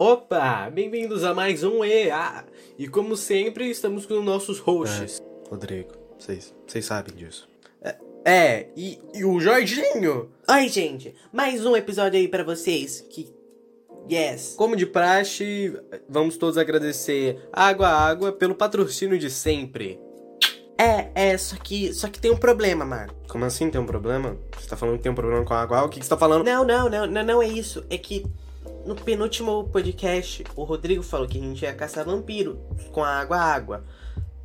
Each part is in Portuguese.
Opa! Bem-vindos a mais um EA! E como sempre, estamos com nossos hosts. Rodrigo, vocês sabem disso. E o Jorginho! Oi, gente! Mais um episódio aí pra vocês. Yes! Como de praxe, vamos todos agradecer Água pelo patrocínio de sempre. Só que tem um problema, mano. Como assim tem um problema? Você tá falando que tem um problema com a Água? O que você tá falando? Não é isso. É que... no penúltimo podcast, o Rodrigo falou que a gente ia caçar vampiro com a água.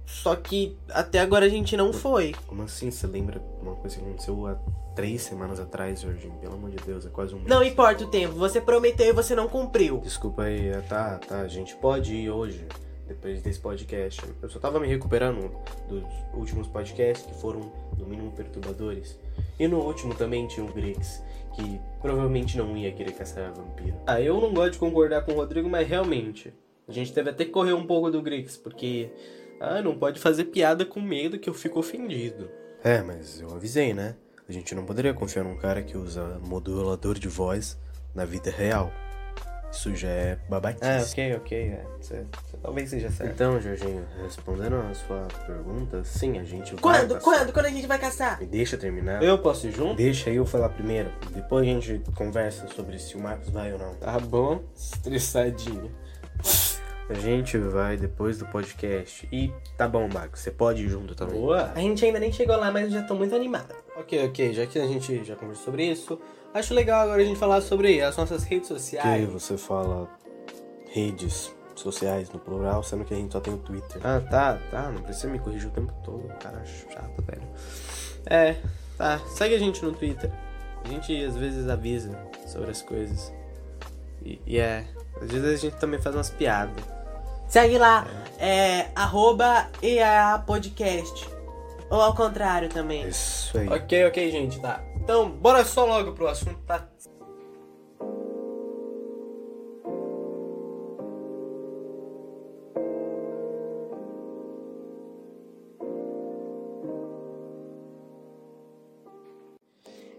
Só que até agora a gente não foi. Como assim? Você lembra uma coisa que aconteceu há 3 semanas atrás, Jorginho? Pelo amor de Deus, é quase um mês. Não importa o tempo, você prometeu e você não cumpriu. Desculpa aí, tá, a gente pode ir hoje, depois desse podcast. Eu só tava me recuperando dos últimos podcasts que foram, no mínimo, perturbadores. E no último também tinha o Grix, que provavelmente não ia querer caçar a vampira. Eu não gosto de concordar com o Rodrigo, mas realmente, a gente teve até que correr um pouco do Grix, porque, não pode fazer piada com medo que eu fico ofendido. Mas eu avisei, né? A gente não poderia confiar num cara que usa modulador de voz na vida real. Isso já é babaquice. Ok. Cê talvez seja certo. Então, Jorginho, respondendo a sua pergunta, sim, a gente vai caçar. Quando a gente vai caçar? Me deixa terminar. Eu posso ir junto? Deixa eu falar primeiro. Depois a gente conversa sobre se o Marcos vai ou não. Tá bom, estressadinho. A gente vai depois do podcast. E tá bom, Marcos, você pode ir junto também. Boa! A gente ainda nem chegou lá, mas eu já tô muito animado. Ok, já que a gente já conversou sobre isso... acho legal agora a gente falar sobre as nossas redes sociais. Que você fala redes sociais no plural, sendo que a gente só tem o Twitter. Tá, não precisa me corrigir o tempo todo, cara chato, velho. Tá, segue a gente no Twitter. A gente às vezes avisa sobre as coisas. Às vezes a gente também faz umas piadas. Segue lá, @EAPodcast. Ou ao contrário também. Isso aí. Ok, gente, tá. Então, bora só logo pro assunto, tá?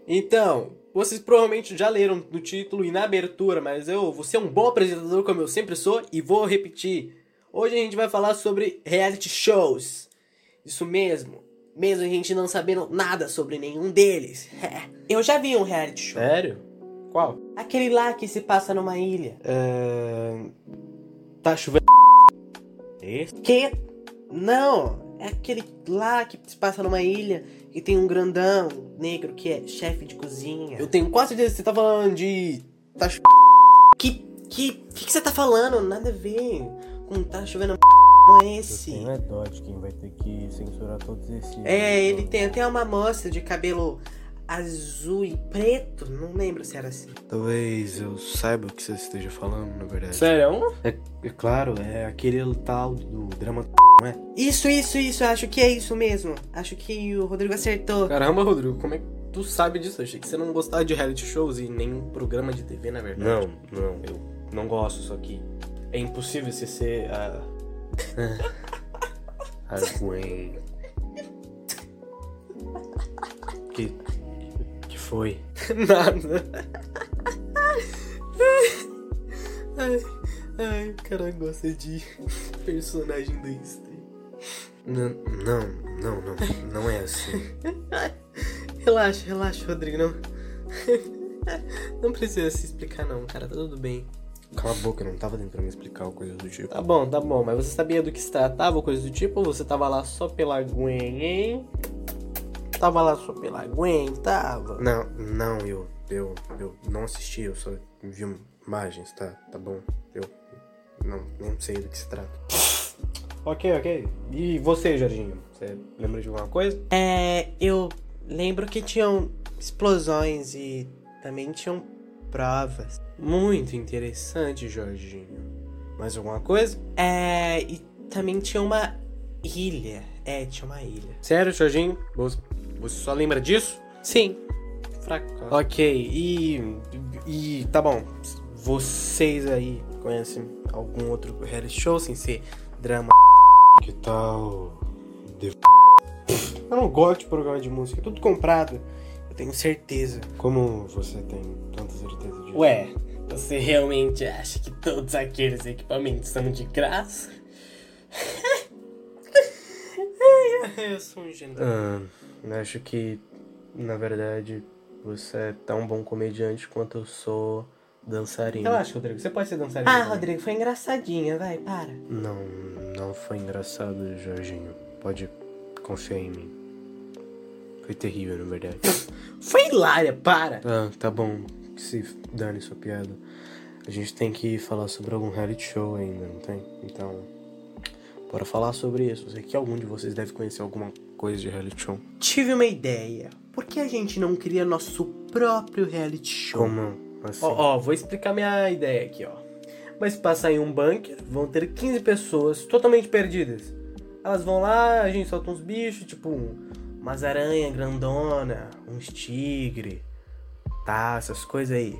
Então, vocês provavelmente já leram no título e na abertura, mas eu vou ser um bom apresentador como eu sempre sou e vou repetir. Hoje a gente vai falar sobre reality shows. Isso mesmo. Mesmo a gente não sabendo nada sobre nenhum deles. Eu já vi um reality show. Sério? Qual? Aquele lá que se passa numa ilha. Tá chovendo. Esse? Que? Não. É aquele lá que se passa numa ilha e tem um grandão negro que é chefe de cozinha. Eu tenho quase certeza que você tá falando de... tá chovendo. Que você tá falando? Nada a ver com tá chovendo... não é esse. Não é Dodge quem vai ter que censurar todos esses. Ele tem até uma moça de cabelo azul e preto. Não lembro se era assim. Talvez eu saiba o que você esteja falando, na verdade. Sério? É claro, é aquele tal do drama, não é? Isso. Acho que é isso mesmo. Acho que o Rodrigo acertou. Caramba, Rodrigo, como é que tu sabe disso? Achei que você não gostava de reality shows e nenhum programa de TV, na verdade. Não. Eu não gosto, só que é impossível você ser a... Aguenta. Que foi? Nada. Ai, o cara gosta de personagem da Disney. Não é assim. Relaxa, Rodrigo. Não precisa se explicar não, cara, tá tudo bem. Cala a boca, eu não tava tentando me explicar ou coisa do tipo. Tá bom, mas você sabia do que se tratava ou coisa do tipo? Ou você tava lá só pela Gwen, hein? Tava lá só pela Gwen, tava? Não, eu não assisti, eu só vi imagens, tá bom. Eu não sei do que se trata. Ok. E você, Jorginho? Você lembra de alguma coisa? Eu lembro que tinham explosões e também tinham provas. Muito interessante, Jorginho. Mais alguma coisa? E também tinha uma ilha. Tinha uma ilha. Sério, Jorginho? Você só lembra disso? Sim. Fracasso. Ok, e tá bom. Vocês aí conhecem algum outro reality show sem ser drama? Que tal... Eu não gosto de programa de música, é tudo comprado. Tenho certeza. Como você tem tanta certeza disso? Você realmente acha que todos aqueles equipamentos são de graça? Eu sou um gênio. Acho que, na verdade, você é tão bom comediante quanto eu sou dançarino. Relaxa, Rodrigo, você pode ser dançarino. Ah, também. Rodrigo, foi engraçadinha, vai, para. Não foi engraçado, Jorginho. Pode confiar em mim. Foi terrível, na verdade. Foi hilária, para! Ah, tá bom. Que se dane sua piada. A gente tem que falar sobre algum reality show ainda, não tem? Então, bora falar sobre isso. Eu sei que algum de vocês deve conhecer alguma coisa de reality show. Tive uma ideia. Por que a gente não cria nosso próprio reality show? Como assim? Ó, vou explicar minha ideia aqui, ó. Vai se passar em um bunker, vão ter 15 pessoas totalmente perdidas. Elas vão lá, a gente solta uns bichos, tipo umas aranhas grandona, uns tigres. Tá, essas coisas aí.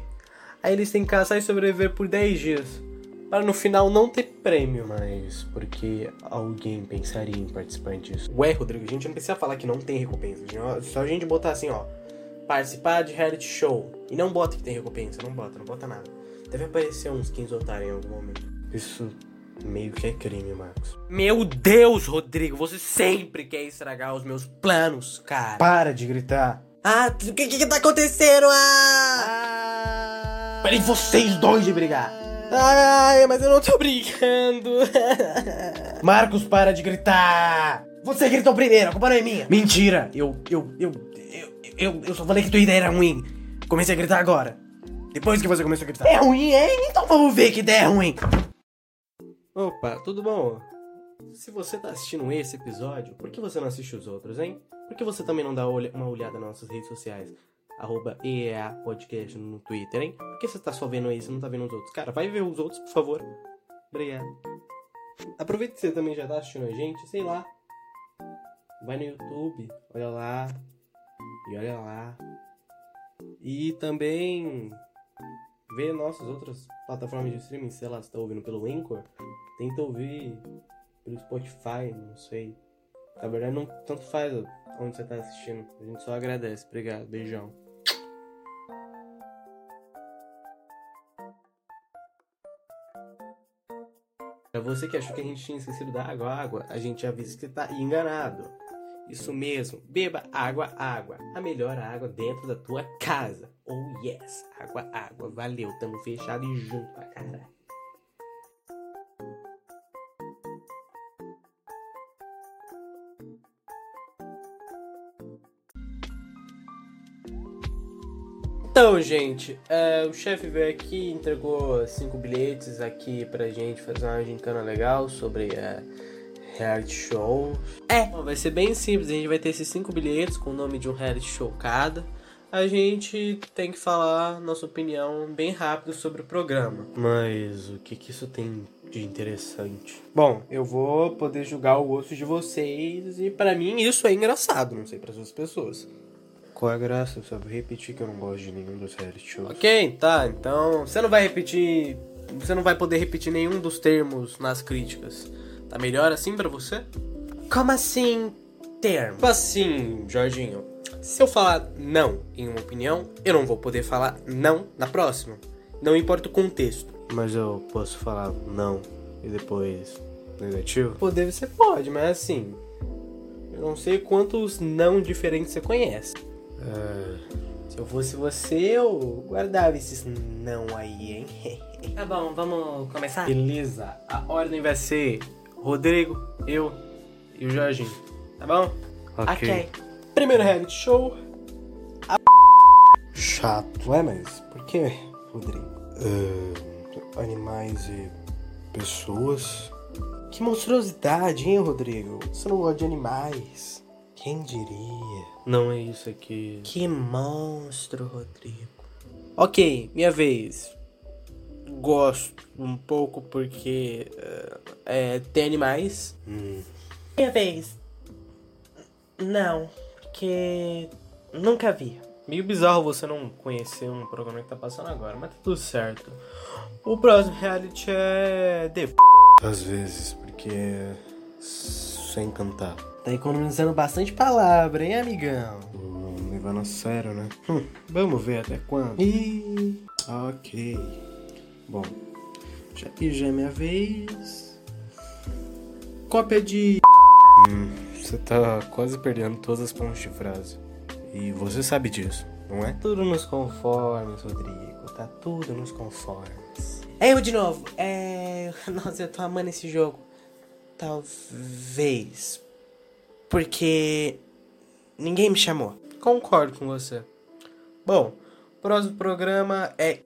Aí eles têm que caçar e sobreviver por 10 dias. Para no final não ter prêmio. Mas por que alguém pensaria em participar disso? Ué, Rodrigo, a gente não precisa falar que não tem recompensa. Só a gente botar assim, ó. Participar de reality show. E não bota que tem recompensa. Não bota nada. Deve aparecer uns 15 otários em algum momento. Isso meio que é crime, Marcos. Meu Deus, Rodrigo. Você sempre quer estragar os meus planos, cara. Para de gritar. Ah, o que tá acontecendo? Parei vocês dois de brigar. Ai, mas eu não tô brigando. Marcos, para de gritar. Você gritou primeiro, a culpa não é minha. Mentira, eu só falei que tua ideia era ruim. Comecei a gritar agora. Depois que você começou a gritar. É ruim, é? Então vamos ver que ideia é ruim. Opa, tudo bom? Se você tá assistindo esse episódio, por que você não assiste os outros, hein? Por que você também não dá uma olhada nas nossas redes sociais? @EEAPodcast no Twitter, hein? Por que você tá só vendo isso e não tá vendo os outros? Cara, vai ver os outros, por favor. Obrigado. Aproveita que você também já tá assistindo a gente, sei lá. Vai no YouTube, olha lá. E olha lá. E também vê nossas outras plataformas de streaming, sei lá, se tá ouvindo pelo Anchor. Tenta ouvir pelo Spotify, não sei. Na verdade, não tanto faz onde você tá assistindo. A gente só agradece. Obrigado. Beijão. Pra você que achou que a gente tinha esquecido da água, a gente avisa que tá enganado. Isso mesmo. Beba água. A melhor água dentro da tua casa. Oh, yes. Água. Valeu. Tamo fechado e junto pra caralho. Então, gente, o chefe veio aqui, entregou 5 bilhetes aqui pra gente fazer uma gincana legal sobre reality shows. Vai ser bem simples, a gente vai ter esses 5 bilhetes com o nome de um reality show cada. A gente tem que falar nossa opinião bem rápido sobre o programa. Mas o que isso tem de interessante? Bom, eu vou poder julgar o gosto de vocês e pra mim isso é engraçado, não sei para as outras pessoas. Qual é a graça? Eu só vou repetir que eu não gosto de nenhum dos reality shows. Ok, tá, então você não vai repetir. Você não vai poder repetir nenhum dos termos nas críticas. Tá melhor assim pra você? Como assim, termo? Tipo assim, Jorginho, se eu falar não em uma opinião, eu não vou poder falar não na próxima. Não importa o contexto. Mas eu posso falar não e depois negativo? Poder você pode, mas assim, eu não sei quantos não diferentes você conhece. Se eu fosse você, eu guardava esses não aí, hein? Tá bom, vamos começar? Beleza, a ordem vai ser Rodrigo, eu e o Jorginho, tá bom? Ok. Primeiro reality show. Chato, é, mas por que, Rodrigo? Animais e pessoas. Que monstruosidade, hein, Rodrigo? Você não gosta de animais. Quem diria? Não é isso aqui. Que monstro, Rodrigo. Ok, minha vez. Gosto um pouco porque tem animais. Minha vez. Não, porque nunca vi. Meio bizarro você não conhecer um programa que tá passando agora, mas tá tudo certo. O próximo reality é às vezes, porque é sem cantar. Tá economizando bastante palavra, hein, amigão? Levando a sério, né? Vamos ver até quando. Ok. Bom, aqui já é minha vez. Cópia de... Você tá quase perdendo todas as pontas de frase. E você sabe disso, não é? Tudo nos conformes, Rodrigo. Tá tudo nos conformes. É eu de novo. Nossa, eu tô amando esse jogo. Talvez. Porque... ninguém me chamou. Concordo com você. Bom, o próximo programa é...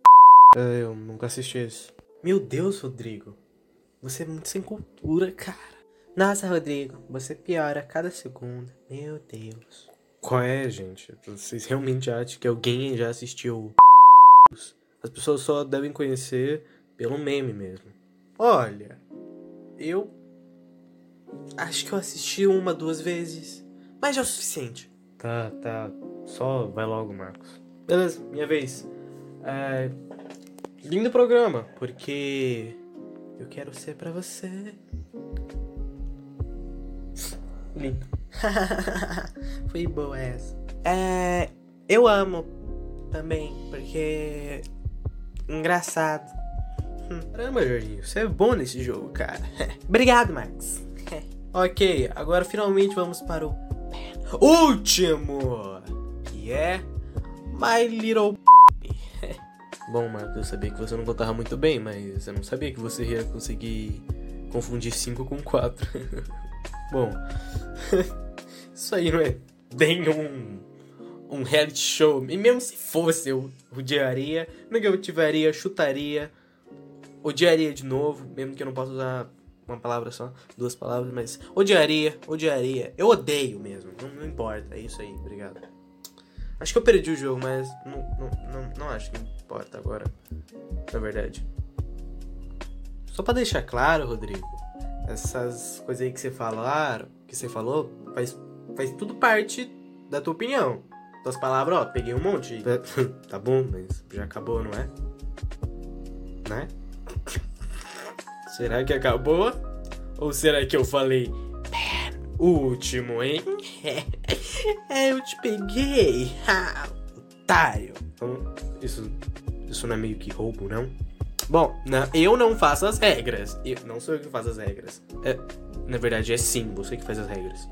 Eu nunca assisti isso. Meu Deus, Rodrigo. Você é muito sem cultura, cara. Nossa, Rodrigo, você piora a cada segunda. Meu Deus. Qual é, gente? Vocês realmente acham que alguém já assistiu? As pessoas só devem conhecer pelo meme mesmo. Olha, eu acho que eu assisti 1, 2 vezes. Mas já é o suficiente. Tá. Só vai logo, Marcos. Beleza, minha vez. Lindo programa, porque eu quero ser pra você. Lindo. Foi boa essa. Eu amo também, porque... engraçado. Caramba, Jorginho, você é bom nesse jogo, cara. Obrigado, Max. Ok, agora finalmente vamos para o último, que é My Little P***. Bom, Marcos, eu sabia que você não contava muito bem, mas eu não sabia que você ia conseguir confundir 5 com 4. Bom, isso aí não é bem um reality show. E mesmo se fosse, eu odiaria, negativaria, chutaria, odiaria de novo, mesmo que eu não possa usar uma palavra só, 2 palavras, mas odiaria. Eu odeio mesmo, não importa, é isso aí, obrigado. Acho que eu perdi o jogo, mas não acho que importa agora, na verdade. Só pra deixar claro, Rodrigo, essas coisas aí que você falou, faz tudo parte da tua opinião. Das palavras, ó, peguei um monte. Tá bom, mas já acabou, não é? Né? Será que acabou? Ou será que eu falei último, hein? Eu te peguei, otário. Então, isso não é meio que roubo, não? Bom, eu não faço as regras. Não sou eu que faço as regras. Na verdade, é sim, você que faz as regras.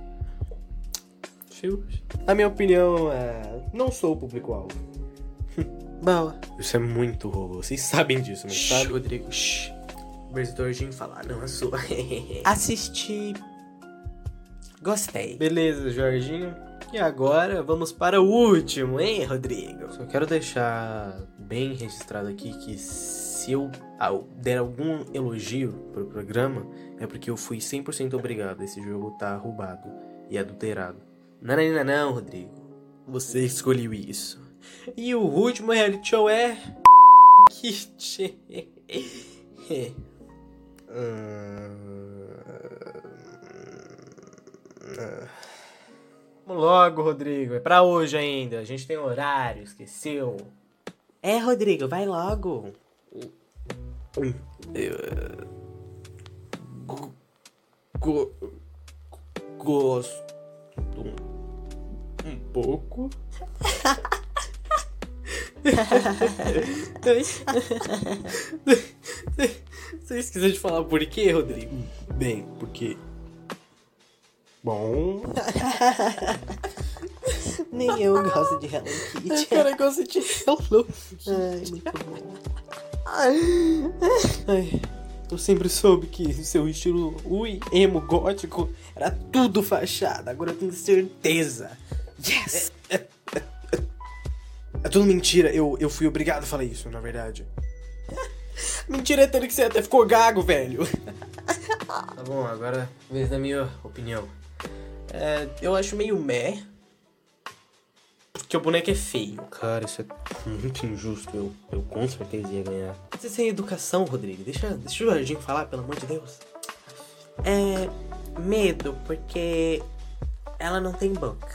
A minha opinião é... não sou o público-alvo. Boa. Isso é muito roubo. Vocês sabem disso, não sabem? Rodrigo, Versor de falar, não é sua. Assisti. Gostei. Beleza, Jorginho. E agora vamos para o último, hein, Rodrigo? Só quero deixar bem registrado aqui que se eu der algum elogio pro programa, é porque eu fui 100% obrigado. Esse jogo tá roubado e adulterado. Não, Rodrigo. Você escolheu isso. E o último reality show é... Kit. Vamos logo, Rodrigo. É pra hoje ainda. A gente tem horário, esqueceu. É, Rodrigo, vai logo. Gosto um pouco. Você esqueceu de falar por quê, Rodrigo? Bem, porque... bom... Nem eu gosto de Hello Kitty. Cara, eu gosto de Hello Kitty. Ai, muito bom. Ai, eu sempre soube que seu estilo emo gótico era tudo fachada. Agora eu tenho certeza. Yes! É tudo mentira. Eu fui obrigado a falar isso, na verdade. Mentira, é que você até ficou gago, velho. Tá bom, agora vez da minha opinião. Eu acho meio meh. Porque o boneco é feio. Cara, isso é muito injusto. Eu com certeza ia ganhar. Você sem educação, Rodrigo. Deixa o Jorginho falar, pelo amor de Deus. Medo, porque ela não tem boca.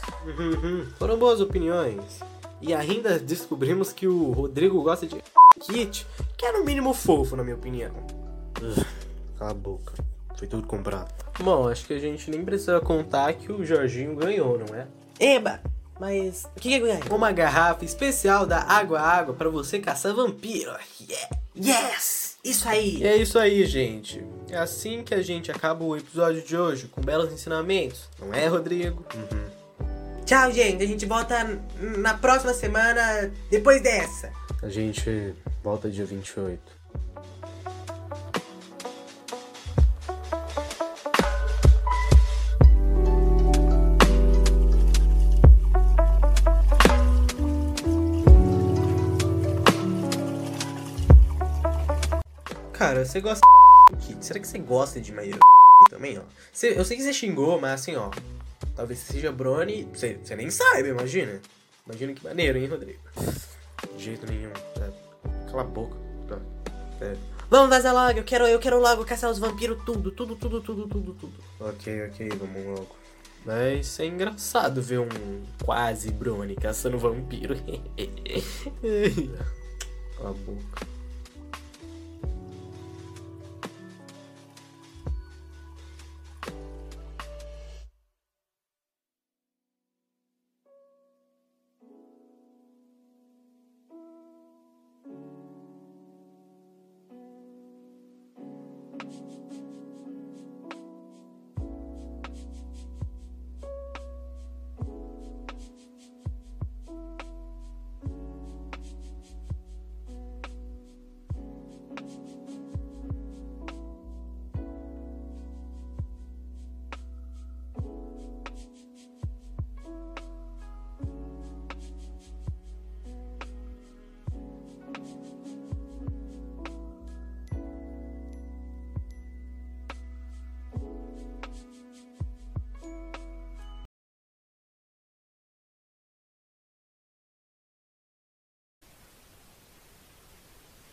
Foram boas opiniões. E ainda descobrimos que o Rodrigo gosta de... Kit, que era no mínimo fofo, na minha opinião. Cala a boca. Foi tudo comprado. Bom, acho que a gente nem precisa contar que o Jorginho ganhou, não é? Eba! Mas o que ganhou? Uma garrafa especial da Água Água pra você caçar vampiro. Yeah! Yes! Isso aí! E é isso aí, gente. É assim que a gente acaba o episódio de hoje, com belos ensinamentos. Não é, Rodrigo? Uhum. Tchau, gente. A gente volta na próxima semana, depois dessa. A gente volta dia 28. Cara, você gosta de... Será que você gosta de Maíra também, ó? Eu sei que você xingou, mas assim, ó... Talvez seja Brony... Você nem sabe, imagina. Imagina que maneiro, hein, Rodrigo? De jeito nenhum. É. Cala a boca. É. Vamos vazar logo. Eu quero logo caçar os vampiros. Tudo. Ok. Vamos logo. Mas é engraçado ver um quase Brony caçando vampiro. Cala a boca.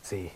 Sim.